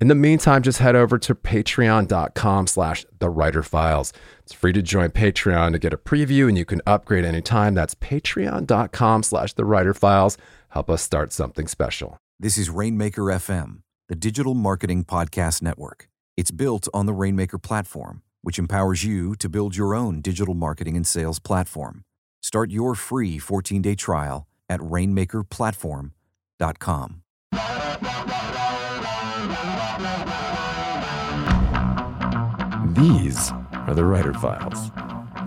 In the meantime, just head over to patreon.com/thewriterfiles. It's free to join Patreon to get a preview, and you can upgrade anytime. That's patreon.com/thewriterfiles. Help us start something special. This is Rainmaker FM, the digital marketing podcast network. It's built on the Rainmaker platform, which empowers you to build your own digital marketing and sales platform. Start your free 14-day trial at rainmakerplatform.com. These are the Writer Files,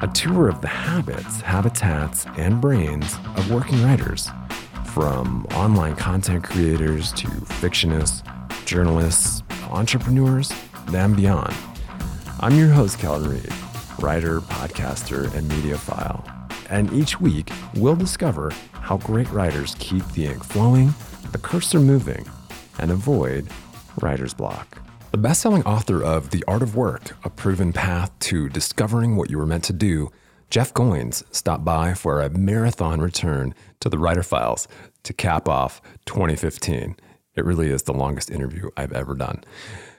a tour of the habits, habitats, and brains of working writers. From online content creators to fictionists, journalists, entrepreneurs, and beyond. I'm your host, Kelton Reid, writer, podcaster, and mediophile. And each week, we'll discover how great writers keep the ink flowing, the cursor moving, and avoid writer's block. The best-selling author of The Art of Work: A Proven Path to Discovering What You Were Meant to Do, Jeff Goins stopped by for a marathon return to the Writer Files to cap off 2015. It really is the longest interview I've ever done.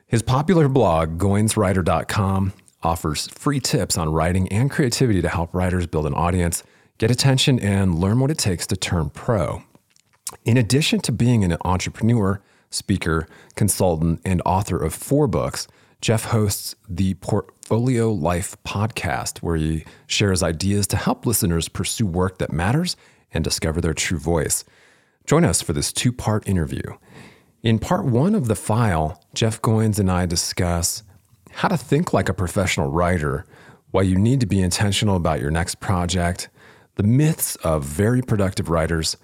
His popular blog, GoinsWriter.com, offers free tips on writing and creativity to help writers build an audience, get attention, and learn what it takes to turn pro. In addition to being an entrepreneur, speaker, consultant, and author of 4 books, Jeff hosts the Portfolio Life podcast, where he shares ideas to help listeners pursue work that matters and discover their true voice. Join us for this 2-part interview. In part 1 of the file, Jeff Goins and I discuss how to think like a professional writer, why you need to be intentional about your next project, the myths of very productive writers,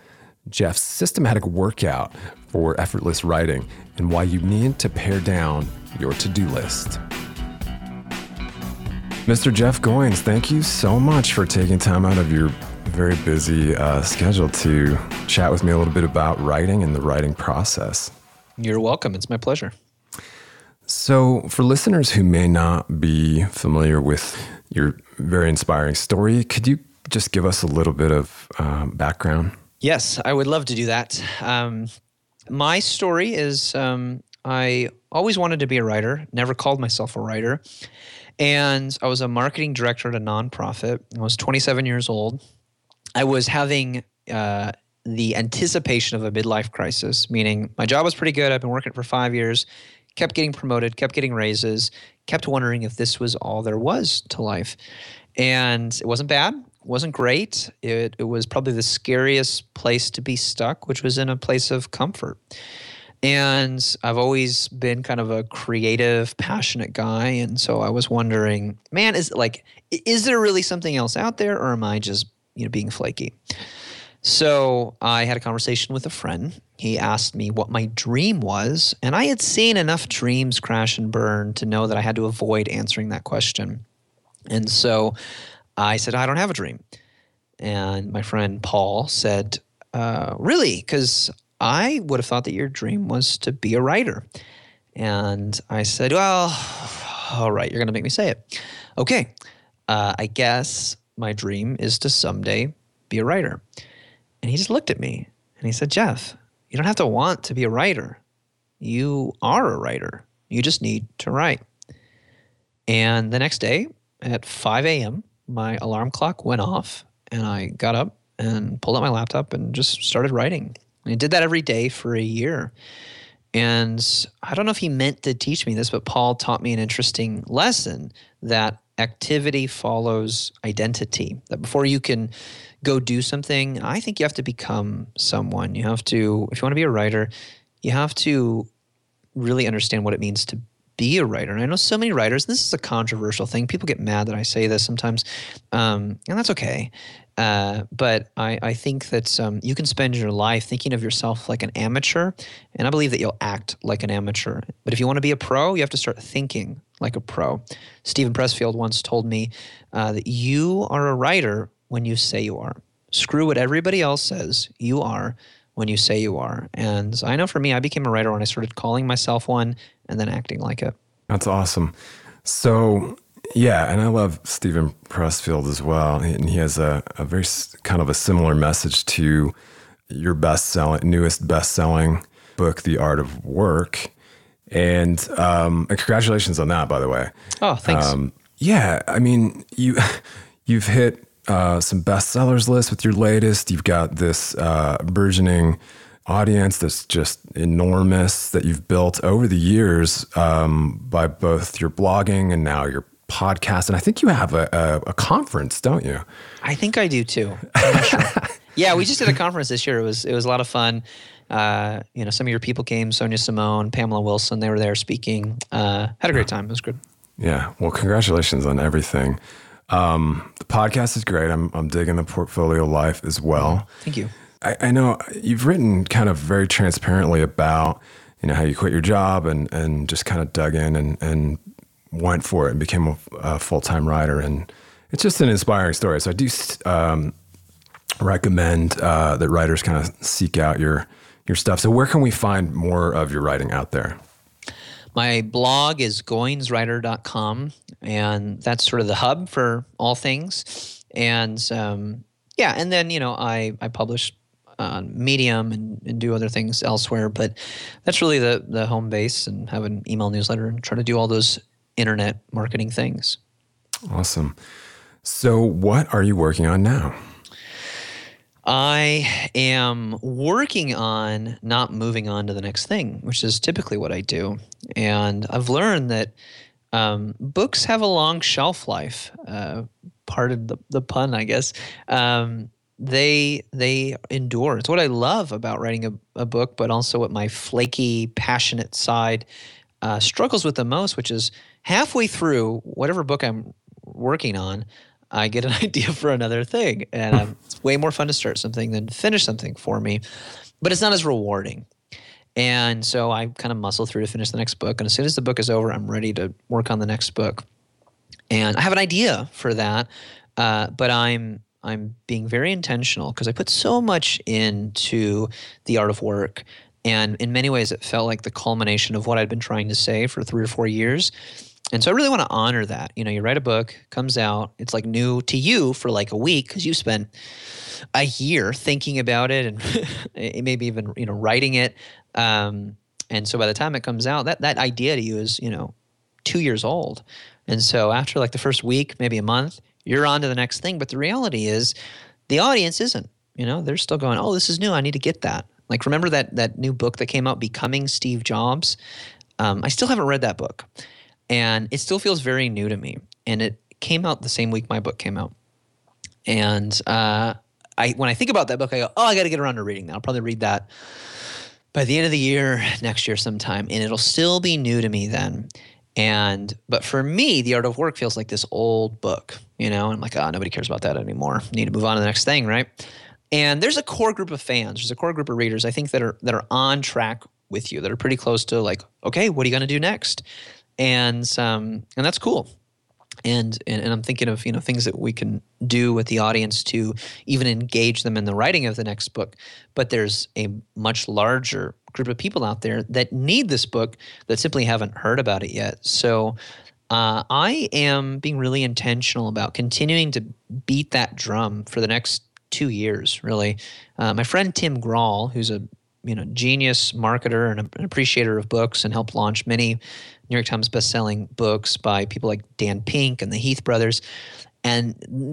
Jeff's systematic workout for effortless writing, and why you need to pare down your to-do list. Mr. Jeff Goins, thank you so much for taking time out of your very busy schedule to chat with me a little bit about writing and the writing process. You're welcome. It's my pleasure. So for listeners who may not be familiar with your very inspiring story, could you just give us a little bit of background? Yes, I would love to do that. My story is I always wanted to be a writer, never called myself a writer. And I was a marketing director at a nonprofit. I was 27 years old. I was having the anticipation of a midlife crisis, meaning my job was pretty good. I've been working for 5 years, kept getting promoted, kept getting raises, kept wondering if this was all there was to life. And it wasn't bad. Wasn't great. It was probably the scariest place to be stuck, which was in a place of comfort. And I've always been kind of a creative, passionate guy. And so I was wondering, man, is there really something else out there, or am I just, being flaky? So I had a conversation with a friend. He asked me what my dream was. And I had seen enough dreams crash and burn to know that I had to avoid answering that question. And so I said, I don't have a dream. And my friend Paul said, really? Because I would have thought that your dream was to be a writer. And I said, well, all right, you're going to make me say it. Okay, I guess my dream is to someday be a writer. And he just looked at me and he said, Jeff, you don't have to want to be a writer. You are a writer. You just need to write. And the next day at 5 a.m., my alarm clock went off and I got up and pulled out my laptop and just started writing. And I did that every day for a year. And I don't know if he meant to teach me this, but Paul taught me an interesting lesson that activity follows identity. That before you can go do something, I think you have to become someone. You have to, if you want to be a writer, you have to really understand what it means to be a writer. And I know so many writers, and this is a controversial thing. People get mad that I say this sometimes, and that's okay. But I think that you can spend your life thinking of yourself like an amateur, and I believe that you'll act like an amateur. But if you want to be a pro, you have to start thinking like a pro. Steven Pressfield once told me that you are a writer when you say you are. Screw what everybody else says. You are when you say you are. And I know for me, I became a writer when I started calling myself one and then acting like it. That's awesome. So yeah, and I love Steven Pressfield as well. And he has a very kind of a similar message to your newest best-selling book, The Art of Work. And congratulations on that, by the way. Oh, thanks. Yeah, I mean, you've hit some bestsellers lists with your latest. You've got this burgeoning audience that's just enormous that you've built over the years by both your blogging and now your podcast. And I think you have a conference, don't you? I think I do too. I'm not sure. Yeah, we just did a conference this year. It was a lot of fun. Some of your people came, Sonia Simone, Pamela Wilson, they were there speaking. Had a great time. It was good. Yeah. Well, congratulations on everything. The podcast is great. I'm digging the Portfolio Life as well. Thank you. I know you've written kind of very transparently about, how you quit your job and just kind of dug in and went for it and became a full-time writer. And it's just an inspiring story. So I do recommend that writers kind of seek out your stuff. So where can we find more of your writing out there? My blog is GoinsWriter.com, and that's sort of the hub for all things. And and then, I publish on Medium and do other things elsewhere, but that's really the home base, and have an email newsletter and try to do all those internet marketing things. Awesome. So what are you working on now? I am working on not moving on to the next thing, which is typically what I do. And I've learned that books have a long shelf life. Pardon the pun, I guess. They endure. It's what I love about writing a book, but also what my flaky, passionate side struggles with the most, which is halfway through whatever book I'm working on, I get an idea for another thing, and it's way more fun to start something than finish something for me, but it's not as rewarding. And so I kind of muscle through to finish the next book, and as soon as the book is over, I'm ready to work on the next book. And I have an idea for that, but I'm being very intentional because I put so much into The Art of Work, and in many ways it felt like the culmination of what I'd been trying to say for 3 or 4 years. And so I really want to honor that. You write a book, comes out, it's like new to you for like a week because you spent a year thinking about it and maybe even, writing it. And so by the time it comes out, that idea to you is, 2 years old. And so after like the first week, maybe a month, you're on to the next thing. But the reality is the audience isn't, they're still going, oh, this is new. I need to get that. Like, remember that new book that came out, Becoming Steve Jobs? I still haven't read that book. And it still feels very new to me. And it came out the same week my book came out. And when I think about that book, I go, oh, I got to get around to reading that. I'll probably read that by the end of the year, next year sometime. And it'll still be new to me then. But for me, The Art of Work feels like this old book, And I'm like, oh, nobody cares about that anymore. Need to move on to the next thing, right? And there's a core group of fans. There's a core group of readers, I think, that are on track with you, that are pretty close to like, okay, what are you going to do next? And that's cool. And I'm thinking of, things that we can do with the audience to even engage them in the writing of the next book. But there's a much larger group of people out there that need this book that simply haven't heard about it yet. So I am being really intentional about continuing to beat that drum for the next 2 years, really. My friend Tim Grahl, who's a genius marketer and an appreciator of books, and helped launch many New York Times best-selling books by people like Dan Pink and the Heath Brothers. And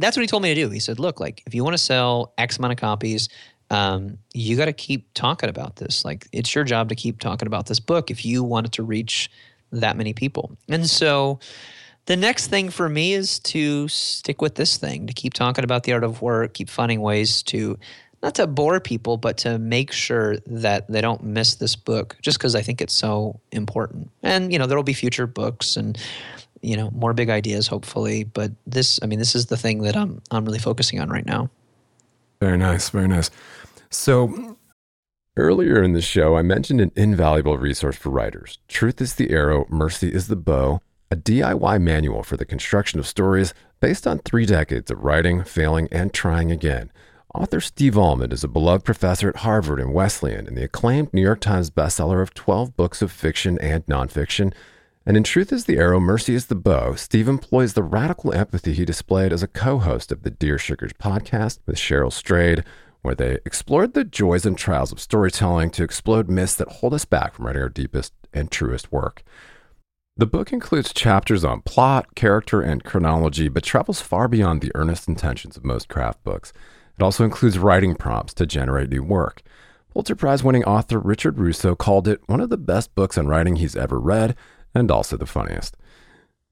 that's what he told me to do. He said, look, like, if you want to sell X amount of copies, you got to keep talking about this. Like, it's your job to keep talking about this book if you want it to reach that many people. And so The next thing for me is to stick with this thing, to keep talking about the art of work, keep finding ways to not to bore people, but to make sure that they don't miss this book, just because I think it's so important. And, you know, there'll be future books and, you know, more big ideas, hopefully. But this, I mean, this is the thing that I'm really focusing on right now. Very nice. Very nice. So earlier in the show, I mentioned an invaluable resource for writers. Truth is the Arrow, Mercy is the Bow, a DIY manual for the construction of stories based on 3 decades of writing, failing, and trying again. Author Steve Almond is a beloved professor at Harvard and Wesleyan and the acclaimed New York Times bestseller of 12 books of fiction and nonfiction. And in Truth is the Arrow, Mercy is the Bow, Steve employs the radical empathy he displayed as a co-host of the Dear Sugars podcast with Cheryl Strayed, where they explored the joys and trials of storytelling to explode myths that hold us back from writing our deepest and truest work. The book includes chapters on plot, character, and chronology, but travels far beyond the earnest intentions of most craft books. It also includes writing prompts to generate new work. Pulitzer Prize-winning author Richard Russo called it one of the best books on writing he's ever read, and also the funniest.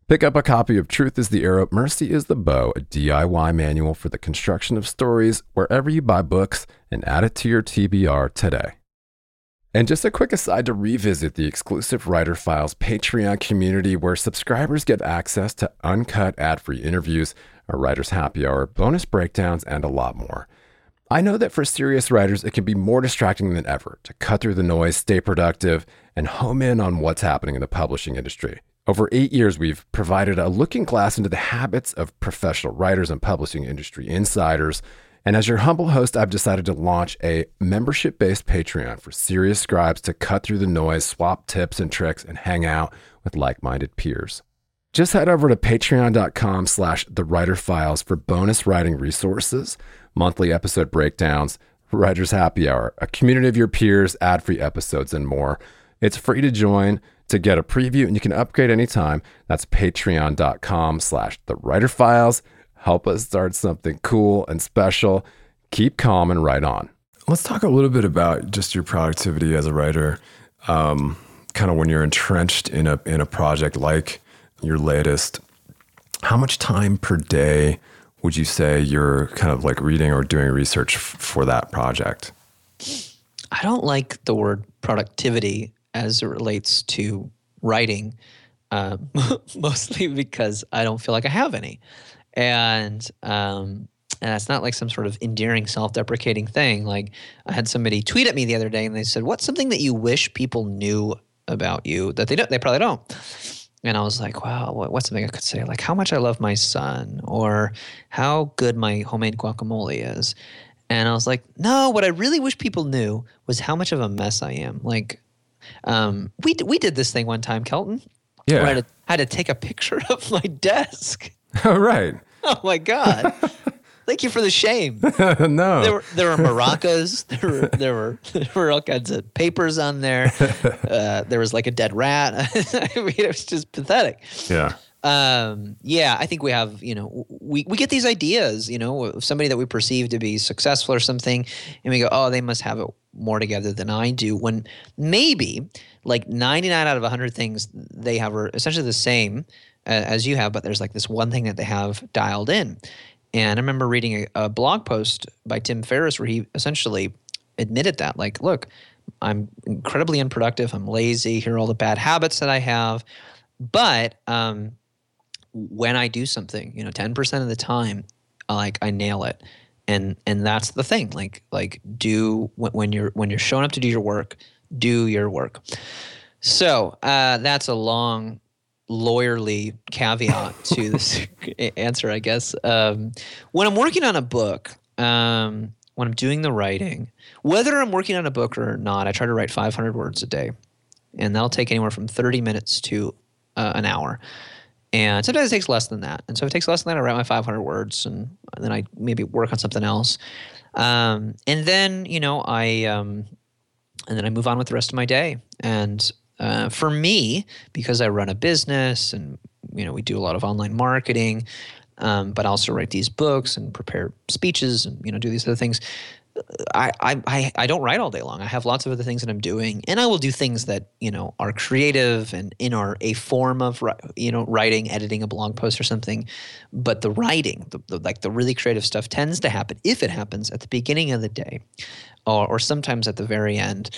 Pick up a copy of Truth is the Arrow, Mercy is the Bow, a DIY manual for the construction of stories, wherever you buy books, and add it to your TBR today. And just a quick aside to revisit the exclusive Writer Files Patreon community, where subscribers get access to uncut ad-free interviews, a writer's happy hour, bonus breakdowns, and a lot more. I know that for serious writers, it can be more distracting than ever to cut through the noise, stay productive, and home in on what's happening in the publishing industry. Over 8 years, we've provided a looking glass into the habits of professional writers and publishing industry insiders. And as your humble host, I've decided to launch a membership-based Patreon for serious scribes to cut through the noise, swap tips and tricks, and hang out with like-minded peers. Just head over to patreon.com/thewriterfiles for bonus writing resources, monthly episode breakdowns, writer's happy hour, a community of your peers, ad-free episodes, and more. It's free to join, to get a preview, and you can upgrade anytime. That's patreon.com/thewriterfiles. Help us start something cool and special. Keep calm and right on. Let's talk a little bit about just your productivity as a writer. Kind of when you're entrenched in a project like your latest, how much time per day would you say you're kind of like reading or doing research for that project? I don't like the word productivity as it relates to writing, mostly because I don't feel like I have any. And it's not like some sort of endearing, self-deprecating thing. Like I had somebody tweet at me the other day and they said, what's something that you wish people knew about you that they probably don't? And I was like, wow, what's something I could say? Like how much I love my son or how good my homemade guacamole is. And I was like, no, what I really wish people knew was how much of a mess I am. Like we did this thing one time, Kelton. Yeah. I had to take a picture of my desk. Oh, right. Oh, my God. Thank you for the shame. No. There were maracas. There were all kinds of papers on there. There was like a dead rat. I mean, it was just pathetic. Yeah. I think we have, you know, we get these ideas, you know, of somebody that we perceive to be successful or something, and we go, oh, they must have it more together than I do, when maybe like 99 out of 100 things they have are essentially the same as you have, but there's like this one thing that they have dialed in. And I remember reading a blog post by Tim Ferriss where he essentially admitted that, like, look, I'm incredibly unproductive, I'm lazy, here are all the bad habits that I have, but when I do something, you know, 10% of the time, like I nail it. And that's the thing, like do when you're showing up to do your work. So that's a long lawyerly caveat to this answer, I guess. When I'm working on a book, when I'm doing the writing, whether I'm working on a book or not, I try to write 500 words a day, and that'll take anywhere from 30 minutes to an hour. And sometimes it takes less than that. And so if it takes less than that, I write my 500 words and then I maybe work on something else. And then, you know, I move on with the rest of my day. And for me, because I run a business and, you know, we do a lot of online marketing, but I also write these books and prepare speeches and, you know, do these other things. I don't write all day long. I have lots of other things that I'm doing, and I will do things that, you know, are creative and are a form of, you know, writing, editing a blog post or something. But the writing, the really creative stuff tends to happen, if it happens, at the beginning of the day, or sometimes at the very end.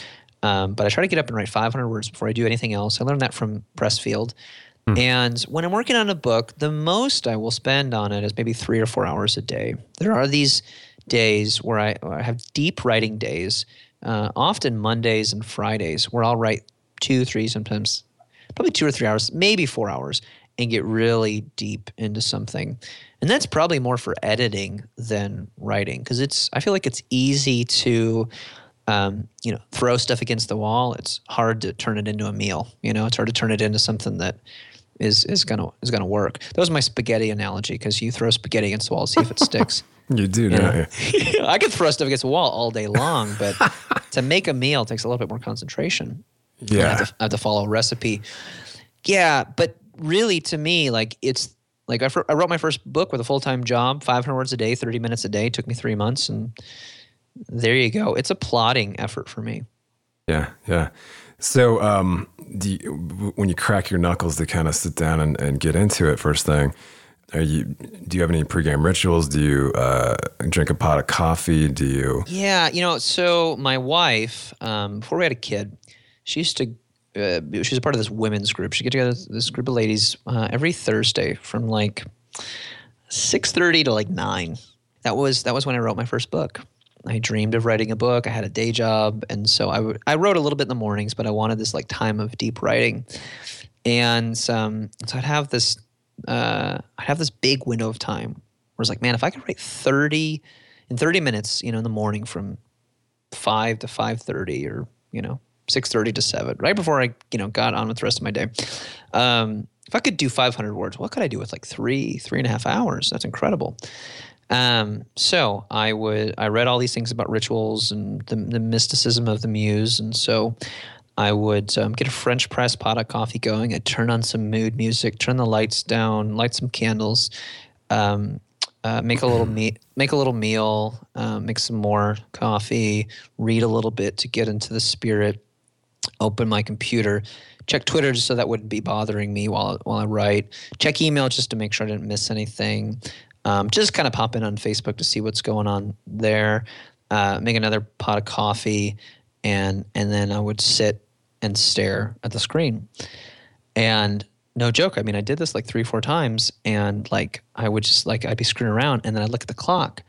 But I try to get up and write 500 words before I do anything else. I learned that from Pressfield. And when I'm working on a book, the most I will spend on it is maybe 3 or 4 hours a day. There are these days where I have deep writing days, often Mondays and Fridays, where I'll write 2, 3, sometimes probably 2 or 3 hours, maybe 4 hours, and get really deep into something. And that's probably more for editing than writing, because I feel like it's easy to throw stuff against the wall. It's hard to turn it into a meal. You know, it's hard to turn it into something that is gonna work. That was my spaghetti analogy, because you throw spaghetti against the wall, see if it sticks. You do, you know? Yeah. I could throw stuff against the wall all day long, but to make a meal takes a little bit more concentration. Yeah, I have to follow a recipe. Yeah, but really, to me, I wrote my first book with a full-time job, 500 words a day, 30 minutes a day. It took me 3 months, and there you go. It's a plotting effort for me. Yeah, yeah. So when you crack your knuckles to kind of sit down and get into it first thing, do you have any pregame rituals? Do you drink a pot of coffee? Do you? Yeah, so my wife, before we had a kid, she used to, she was a part of this women's group. She'd get together with this group of ladies every Thursday from 6:30 to 9. That was when I wrote my first book. I dreamed of writing a book. I had a day job. And so I wrote a little bit in the mornings, but I wanted this time of deep writing. And so I'd have this big window of time where it's man, if I could write 30 minutes, in the morning from 5 to 5:30 or, 6:30 to 7, right before I, got on with the rest of my day. If I could do 500 words, what could I do with 3.5 hours? That's incredible. So I read all these things about rituals and the mysticism of the muse. And so I would get a French press pot of coffee going. I'd turn on some mood music, turn the lights down, light some candles, make a little meal, make some more coffee, read a little bit to get into the spirit, open my computer, check Twitter just so that wouldn't be bothering me while I write, check email just to make sure I didn't miss anything. Just kind of pop in on Facebook to see what's going on there, make another pot of coffee, and then I would sit and stare at the screen. And no joke, I did this 3, 4 times, and I would just I'd be screwing around, and then I'd look at the clock,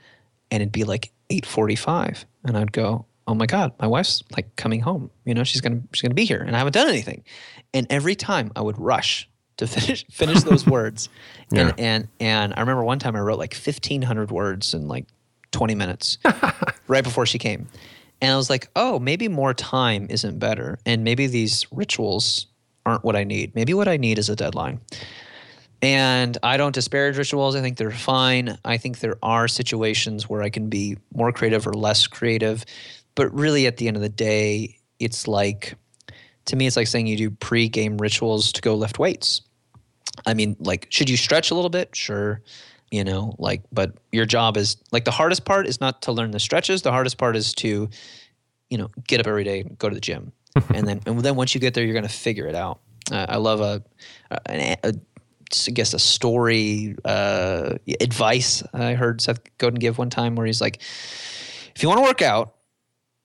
and it'd be 8:45, and I'd go, oh my God, my wife's coming home, she's gonna be here, and I haven't done anything. And every time I would rush to finish those words. Yeah. And I remember one time I wrote 1,500 words in 20 minutes right before she came. And I was oh, maybe more time isn't better. And maybe these rituals aren't what I need. Maybe what I need is a deadline. And I don't disparage rituals. I think they're fine. I think there are situations where I can be more creative or less creative. But really at the end of the day, it's to me, it's saying you do pre-game rituals to go lift weights. Should you stretch a little bit? Sure. But your job is, the hardest part is not to learn the stretches. The hardest part is to, get up every day and go to the gym. And then once you get there, you're going to figure it out. I love a story, advice I heard Seth Godin give one time where he's if you want to work out,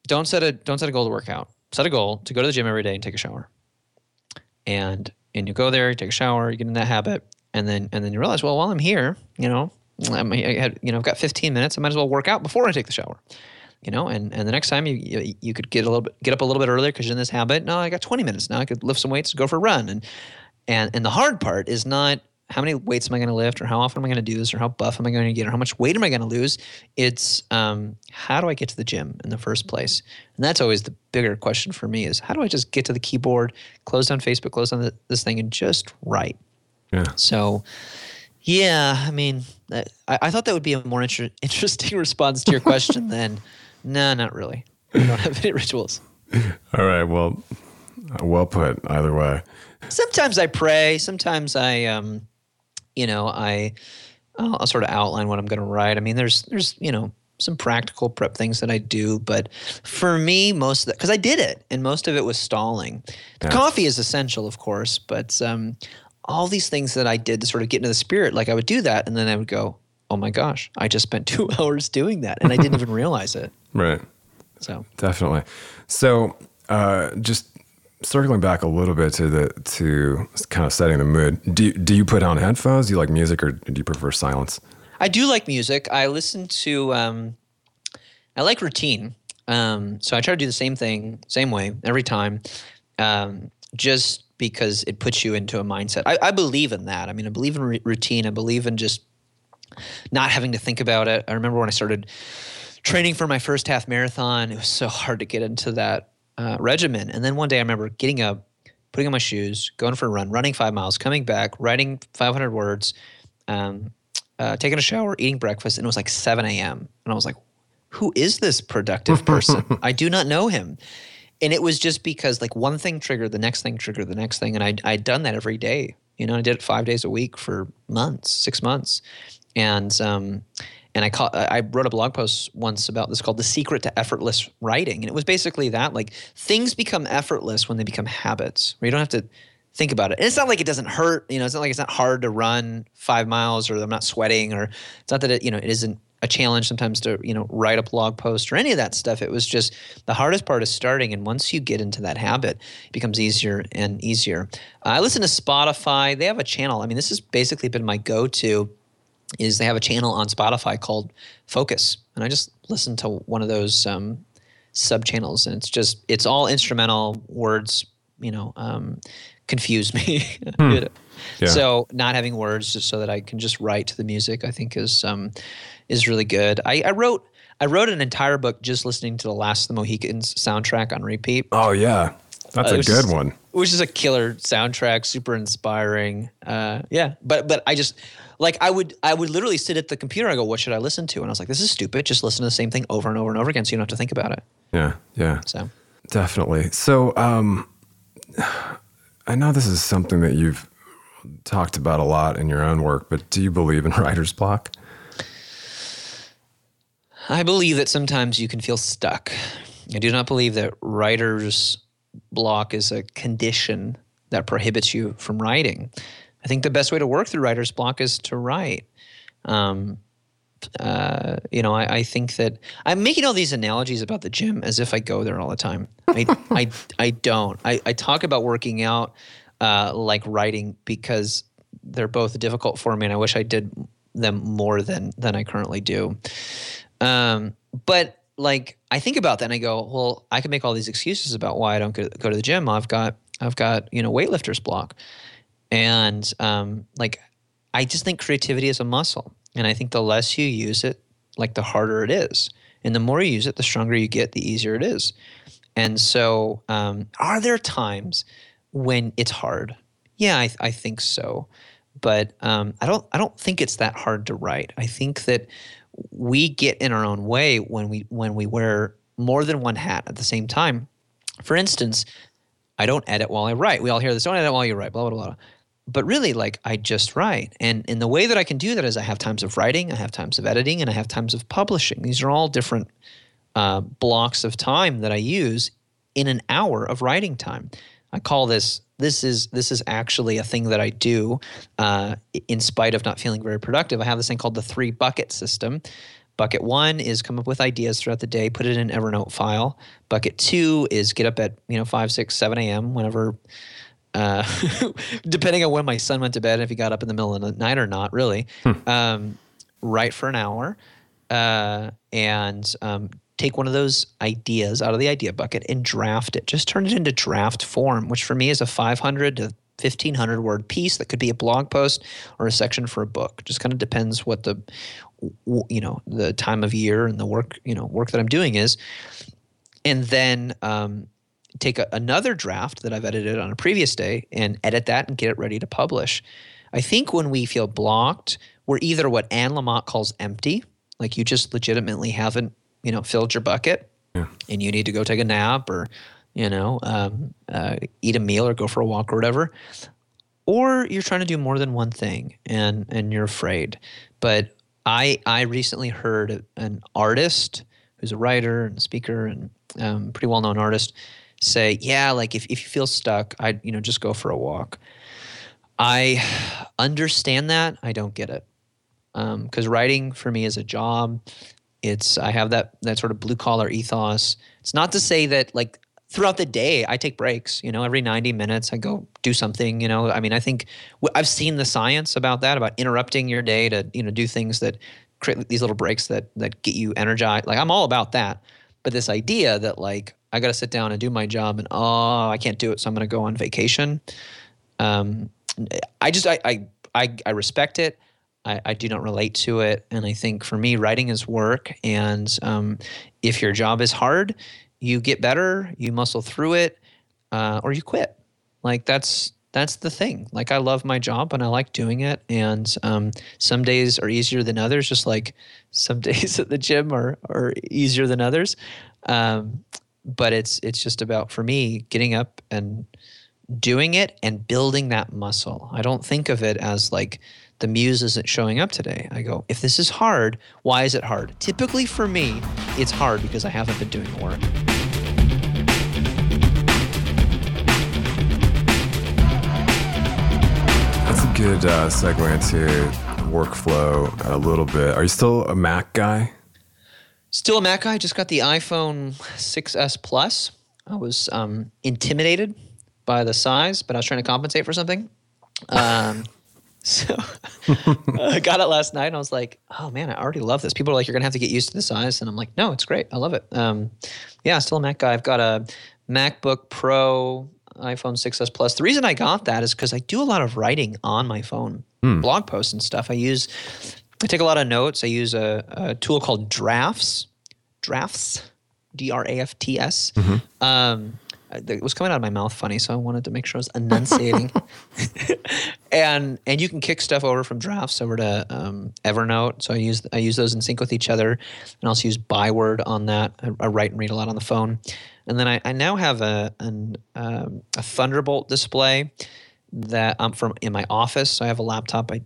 don't set a goal to work out. Set a goal to go to the gym every day and take a shower. And you go there, you take a shower, you get in that habit, and then you realize, well, while I'm here, I've got 15 minutes. I might as well work out before I take the shower, And the next time you could get up a little bit earlier because you're in this habit. No, I got 20 minutes now. I could lift some weights, go for a run, and the hard part is not how many weights am I going to lift, or how often am I going to do this, or how buff am I going to get, or how much weight am I going to lose? It's how do I get to the gym in the first place? And that's always the bigger question for me is, how do I just get to the keyboard, close down Facebook, close down this thing, and just write? Yeah. So, I thought that would be a more interesting response to your question than, no, not really. I don't have any rituals. All right, well put either way. Sometimes I pray. Sometimes I'll sort of outline what I'm going to write. There's some practical prep things that I do. But for me, most of that, because I did it and most of it was stalling. The coffee is essential, of course, but all these things that I did to sort of get into the spirit, like I would do that and then I would go, oh my gosh, I just spent 2 hours doing that and I didn't even realize it. Right. So definitely. So just circling back a little bit to the kind of setting the mood. Do you put on headphones? Do you like music, or do you prefer silence? I do like music. I listen to I like routine. So I try to do the same thing, same way every time. Just because it puts you into a mindset. I believe in that. I mean, I believe in routine. I believe in just not having to think about it. I remember when I started training for my first half marathon, it was so hard to get into that regimen. And then one day I remember getting up, putting on my shoes, going for a run, running 5 miles, coming back, writing 500 words, taking a shower, eating breakfast, and it was like 7 a.m. And I was like, who is this productive person? I do not know him. And it was just because like one thing triggered the next thing, triggered the next thing. And I'd done that every day. You know, I did it 5 days a week for months, 6 months. And I wrote a blog post once about this called The Secret to Effortless Writing. And it was basically that, like, things become effortless when they become habits, where you don't have to think about it. And it's not like it doesn't hurt. You know, it's not like it's not hard to run 5 miles, or I'm not sweating, or it's not that it, you know, it isn't a challenge sometimes to, you know, write a blog post or any of that stuff. It was just the hardest part is starting. And once you get into that habit, it becomes easier and easier. I listen to Spotify. They have a channel. I mean, this has basically been my go-to. Is they have a channel on Spotify called Focus. And I just listen to one of those sub-channels, and it's all instrumental words, you know, confuse me. Yeah. So not having words just so that I can just write to the music, I think is really good. I wrote an entire book just listening to the Last of the Mohicans soundtrack on repeat. Oh, yeah. That's a good one. Which is a killer soundtrack, super inspiring. Yeah, but I just... Like I would literally sit at the computer and I go, what should I listen to? And I was like, this is stupid. Just listen to the same thing over and over and over again so you don't have to think about it. Yeah. So definitely. So I know this is something that you've talked about a lot in your own work, but do you believe in writer's block? I believe that sometimes you can feel stuck. I do not believe that writer's block is a condition that prohibits you from writing. I think the best way to work through writer's block is to write. You know, I think that I'm making all these analogies about the gym as if I go there all the time. I don't. I talk about working out like writing because they're both difficult for me, and I wish I did them more than I currently do. But like I think about that and I go, well, I can make all these excuses about why I don't go to the gym. I've got you know, weightlifter's block. And like, I just think creativity is a muscle. And I think the less you use it, like the harder it is. And the more you use it, the stronger you get, the easier it is. And so are there times when it's hard? Yeah, I think so. But I don't think it's that hard to write. I think that we get in our own way when we wear more than one hat at the same time. For instance, I don't edit while I write. We all hear this, don't edit while you write, blah, blah, blah. But really, like, I just write. And the way that I can do that is I have times of writing, I have times of editing, and I have times of publishing. These are all different blocks of time that I use in an hour of writing time. I call this is actually a thing that I do in spite of not feeling very productive. I have this thing called the 3-bucket system. Bucket 1 is come up with ideas throughout the day, put it in an Evernote file. Bucket 2 is get up at, you know, 5, 6, 7 a.m. whenever – depending on when my son went to bed, if he got up in the middle of the night or not, really, write for an hour and take one of those ideas out of the idea bucket and draft it. Just turn it into draft form, which for me is a 500 to 1,500 word piece that could be a blog post or a section for a book. Just kind of depends what the, you know, the time of year and the work, you know, work that I'm doing is. And then take another draft that I've edited on a previous day and edit that and get it ready to publish. I think when we feel blocked, we're either what Anne Lamott calls empty, like you just legitimately haven't, you know, filled your bucket and you need to go take a nap or, you know, eat a meal or go for a walk or whatever. Or you're trying to do more than one thing and you're afraid. But I recently heard an artist who's a writer and speaker and pretty well-known artist say, yeah, like if you feel stuck, just go for a walk. I understand that. I don't get it. Because writing for me is a job. I have that sort of blue-collar ethos. It's not to say that like throughout the day I take breaks, every 90 minutes I go do something, I think I've seen the science about that, about interrupting your day to, do things that create these little breaks that get you energized. Like I'm all about that. But this idea that like I got to sit down and do my job and I can't do it, so I'm going to go on vacation. I respect it. I do not relate to it. And I think for me, writing is work. And if your job is hard, you get better, you muscle through it, or you quit. Like that's the thing. Like I love my job and I like doing it. And some days are easier than others, just like some days at the gym are easier than others. But it's just about, for me, getting up and doing it and building that muscle. I don't think of it as like, the muse isn't showing up today. I go, if this is hard, why is it hard? Typically for me, it's hard because I haven't been doing the work. That's a good segue into workflow a little bit. Are you still a Mac guy? Still a Mac guy. Just got the iPhone 6S Plus. I was intimidated by the size, but I was trying to compensate for something. So I got it last night and I was like, oh man, I already love this. People are like, you're going to have to get used to the size. And I'm like, no, it's great. I love it. Yeah, still a Mac guy. I've got a MacBook Pro, iPhone 6S Plus. The reason I got that is because I do a lot of writing on my phone, blog posts and stuff. I take a lot of notes. I use a tool called Drafts, D-R-A-F-T-S. Mm-hmm. It was coming out of my mouth funny, so I wanted to make sure I was enunciating. and you can kick stuff over from Drafts over to Evernote. So I use those in sync with each other, and also use ByWord on that. I write and read a lot on the phone, and then I now have a Thunderbolt display that I'm from in my office. So I have a laptop I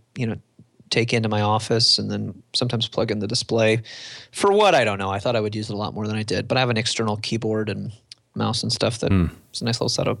take into my office, and then sometimes plug in the display. For what, I don't know. I thought I would use it a lot more than I did, but I have an external keyboard and mouse and stuff. That's a nice little setup.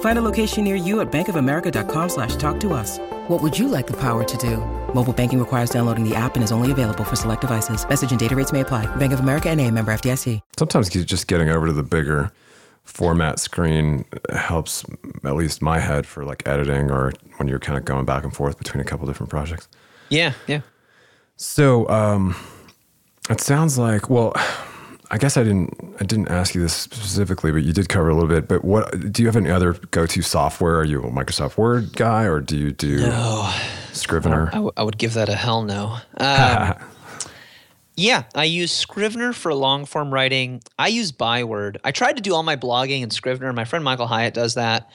Find a location near you at bankofamerica.com/talktous. What would you like the power to do? Mobile banking requires downloading the app and is only available for select devices. Message and data rates may apply. Bank of America NA, member FDIC. Sometimes just getting over to the bigger format screen helps, at least my head, for like editing or when you're kind of going back and forth between a couple different projects. Yeah, yeah. So it sounds like, well, I guess I didn't ask you this specifically, but you did cover a little bit. But what do you have any other go-to software? Are you a Microsoft Word guy, or do you do Scrivener? I would give that a hell no. Yeah, I use Scrivener for long-form writing. I use ByWord. I tried to do all my blogging in Scrivener. My friend Michael Hyatt does that.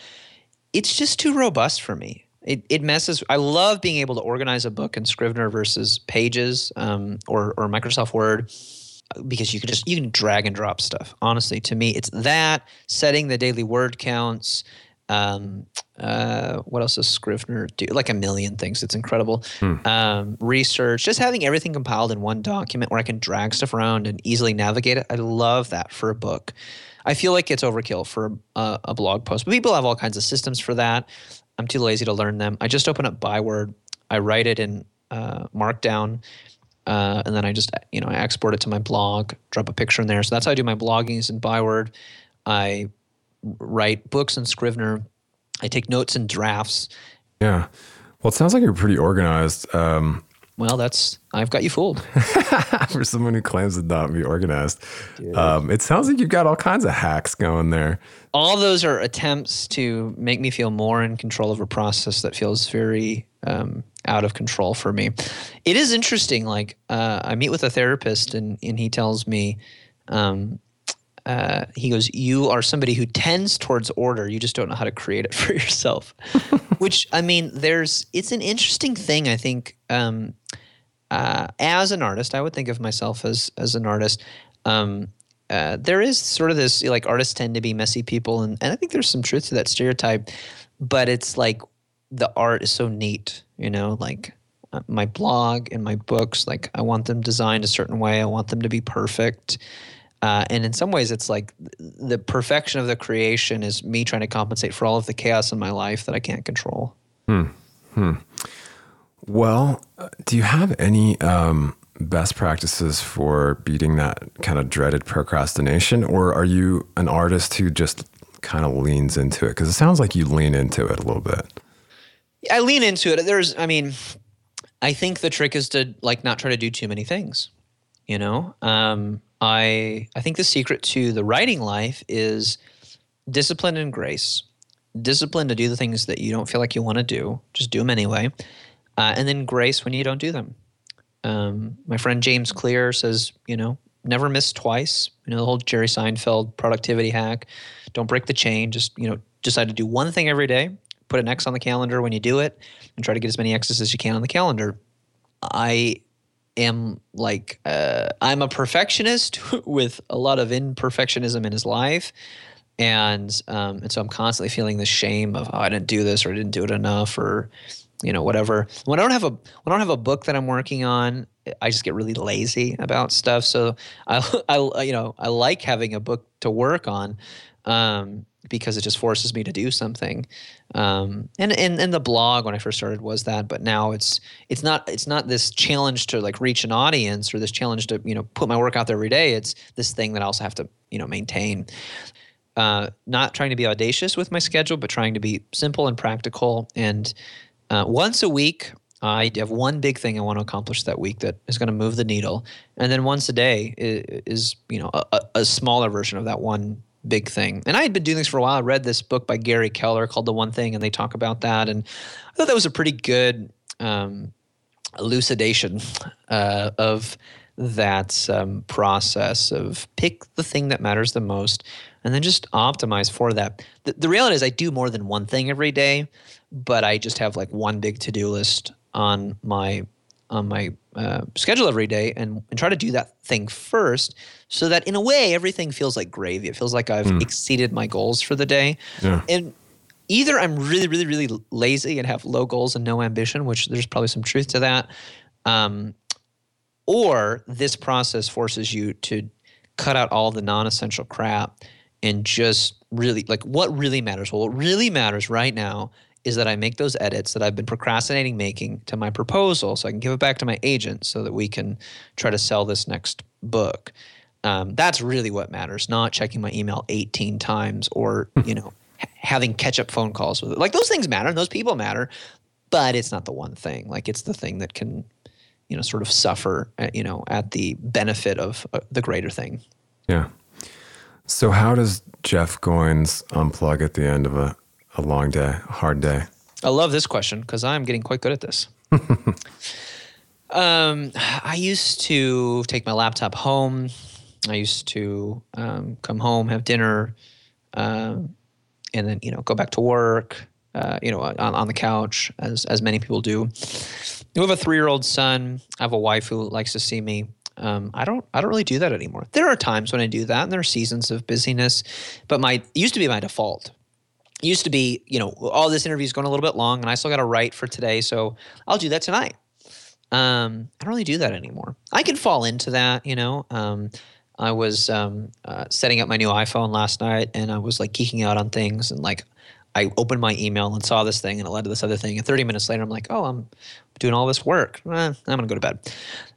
It's just too robust for me. It messes. I love being able to organize a book in Scrivener versus Pages or Microsoft Word. Because you can drag and drop stuff. Honestly, to me, it's that, setting the daily word counts. What else does Scrivener do? Like a million things. It's incredible. Research, just having everything compiled in one document where I can drag stuff around and easily navigate it. I love that for a book. I feel like it's overkill for a blog post. But people have all kinds of systems for that. I'm too lazy to learn them. I just open up ByWord. I write it in Markdown. And then I just, I export it to my blog, drop a picture in there. So that's how I do my bloggings in ByWord. I write books in Scrivener. I take notes in Drafts. Yeah. Well, it sounds like you're pretty organized. Well, I've got you fooled. For someone who claims to not be organized. It sounds like you've got all kinds of hacks going there. All those are attempts to make me feel more in control of a process that feels very out of control for me. It is interesting. Like I meet with a therapist and he tells me, he goes, you are somebody who tends towards order. You just don't know how to create it for yourself, which, I mean, it's an interesting thing. I think, as an artist, I would think of myself as an artist. There is sort of this, like, artists tend to be messy people. And I think there's some truth to that stereotype, but it's like the art is so neat, you know, like my blog and my books, like I want them designed a certain way. I want them to be perfect. And in some ways, it's like the perfection of the creation is me trying to compensate for all of the chaos in my life that I can't control. Well, do you have any best practices for beating that kind of dreaded procrastination? Or are you an artist who just kind of leans into it? Because it sounds like you lean into it a little bit. I lean into it. I think the trick is to, like, not try to do too many things, you know? I think the secret to the writing life is discipline and grace. Discipline to do the things that you don't feel like you want to do. Just do them anyway. And then grace when you don't do them. My friend James Clear says, you know, never miss twice. You know, the whole Jerry Seinfeld productivity hack. Don't break the chain. Just, you know, decide to do one thing every day. Put an X on the calendar when you do it. And try to get as many X's as you can on the calendar. I'm a perfectionist with a lot of imperfectionism in his life, and so I'm constantly feeling the shame of, oh, I didn't do this, or I didn't do it enough, or, you know, whatever. When I don't have a book that I'm working on, I just get really lazy about stuff. So I like having a book to work on, because it just forces me to do something. And the blog when I first started was that, but now it's not this challenge to, like, reach an audience, or this challenge to, you know, put my work out there every day. It's this thing that I also have to, you know, maintain. Not trying to be audacious with my schedule, but trying to be simple and practical. And once a week, I have one big thing I want to accomplish that week that is going to move the needle. And then once a day is, you know, a smaller version of that one big thing. And I had been doing this for a while. I read this book by Gary Keller called The One Thing, and they talk about that. And I thought that was a pretty good elucidation of that process of pick the thing that matters the most and then just optimize for that. The reality is I do more than one thing every day, but I just have, like, one big to-do list on my schedule every day, and try to do that thing first, so that in a way everything feels like gravy. It feels like I've exceeded my goals for the day. Yeah. And either I'm really, really, really lazy and have low goals and no ambition, which there's probably some truth to that, or this process forces you to cut out all the non-essential crap and just really, like, what really matters? Well, what really matters right now is that I make those edits that I've been procrastinating making to my proposal, so I can give it back to my agent so that we can try to sell this next book. That's really what matters, not checking my email 18 times or, you know, having catch-up phone calls with it. Like, those things matter and those people matter, but it's not the one thing. Like, it's the thing that can, you know, sort of suffer, you know, at the benefit of the greater thing. Yeah. So how does Jeff Goins unplug at the end of a long day, hard day? I love this question because I'm getting quite good at this. I used to take my laptop home. I used to come home, have dinner, and then, you know, go back to work, you know, on the couch, as many people do. We have a 3-year-old son. I have a wife who likes to see me. I don't really do that anymore. There are times when I do that, and there are seasons of busyness, but it used to be my default. Used to be, you know, all this interview is going a little bit long and I still got to write for today, so I'll do that tonight. I don't really do that anymore. I can fall into that, you know. I was setting up my new iPhone last night, and I was, like, geeking out on things, and, like, I opened my email and saw this thing, and it led to this other thing, and 30 minutes later I'm like, oh, I'm doing all this work. I'm going to go to bed.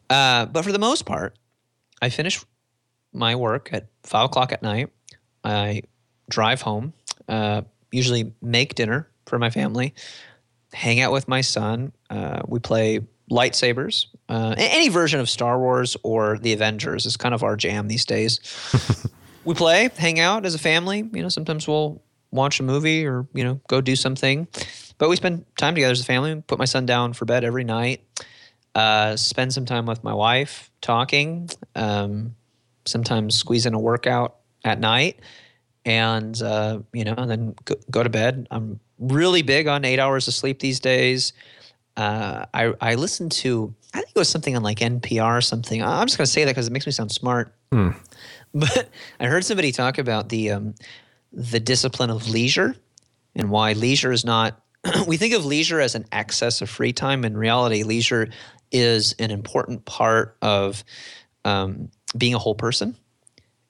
But for the most part, I finish my work at 5 o'clock at night. I drive home, usually make dinner, for my family, hang out with my son. We play lightsabers. Any version of Star Wars or The Avengers is kind of our jam these days. We play, hang out as a family. You know, sometimes we'll watch a movie or, you know, go do something. But we spend time together as a family. Put my son down for bed every night. Spend some time with my wife talking. Sometimes squeeze in a workout at night. And, you know, and then go to bed. I'm really big on 8 hours of sleep these days. I listened to, I think it was something on like NPR or something. I'm just going to say that because it makes me sound smart. But I heard somebody talk about the discipline of leisure and why leisure is not, we think of leisure as an excess of free time. In reality, leisure is an important part of being a whole person.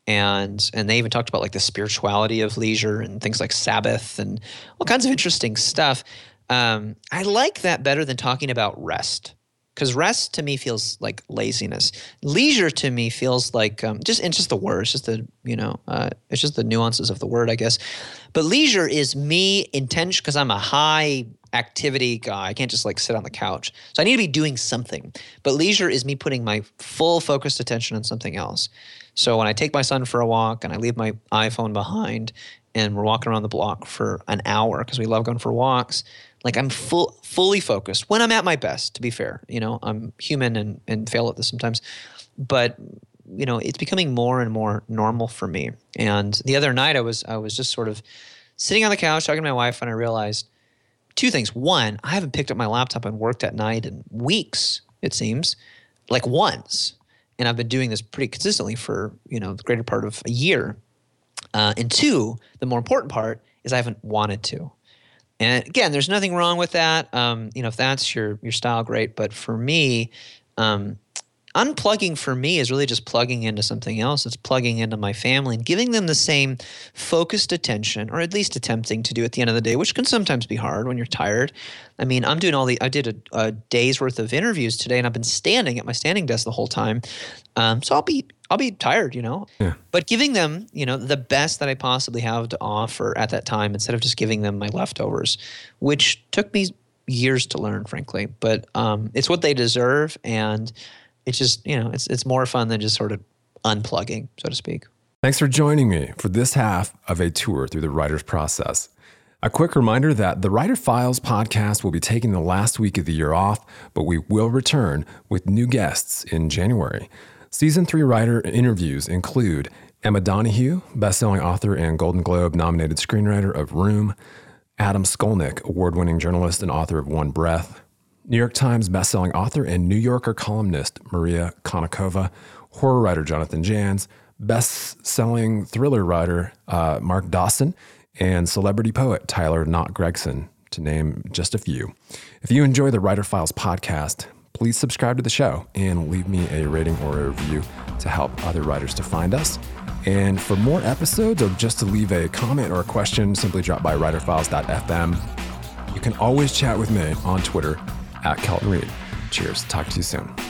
And they even talked about like the spirituality of leisure and things like Sabbath and all kinds of interesting stuff. I like that better than talking about rest, because rest to me feels like laziness. Leisure to me feels like it's just the word. It's just the it's just the nuances of the word, I guess. But leisure is me intention, because I'm a high activity guy. I can't just like sit on the couch, so I need to be doing something. But leisure is me putting my full focused attention on something else. So when I take my son for a walk and I leave my iPhone behind and we're walking around the block for an hour because we love going for walks, like I'm fully focused when I'm at my best, to be fair. You know, I'm human and fail at this sometimes. But, you know, it's becoming more and more normal for me. And the other night I was just sort of sitting on the couch talking to my wife and I realized two things. One, I haven't picked up my laptop and worked at night in weeks, it seems, like once. And I've been doing this pretty consistently for, you know, the greater part of a year. And two, the more important part is I haven't wanted to. And again, there's nothing wrong with that. You know, if that's your style, great. But for me, unplugging for me is really just plugging into something else. It's plugging into my family and giving them the same focused attention, or at least attempting to do at the end of the day, which can sometimes be hard when you're tired. I mean, I'm doing I did a day's worth of interviews today, and I've been standing at my standing desk the whole time. So I'll be tired, you know. Yeah. But giving them, you know, the best that I possibly have to offer at that time, instead of just giving them my leftovers, which took me years to learn, frankly. But it's what they deserve, and it's just, you know, it's more fun than just sort of unplugging, so to speak. Thanks for joining me for this half of a tour through the writer's process. A quick reminder that the Writer Files podcast will be taking the last week of the year off, but we will return with new guests in January. Season 3 writer interviews include Emma Donoghue, best-selling author and Golden Globe-nominated screenwriter of Room, Adam Skolnick, award-winning journalist and author of One Breath, New York Times bestselling author and New Yorker columnist Maria Konnikova, horror writer Jonathan Jans, best-selling thriller writer Mark Dawson, and celebrity poet Tyler Knott Gregson, to name just a few. If you enjoy the Writer Files podcast, please subscribe to the show and leave me a rating or a review to help other writers to find us. And for more episodes, or just to leave a comment or a question, simply drop by writerfiles.fm. You can always chat with me on Twitter @KeltonReid. Cheers. Talk to you soon.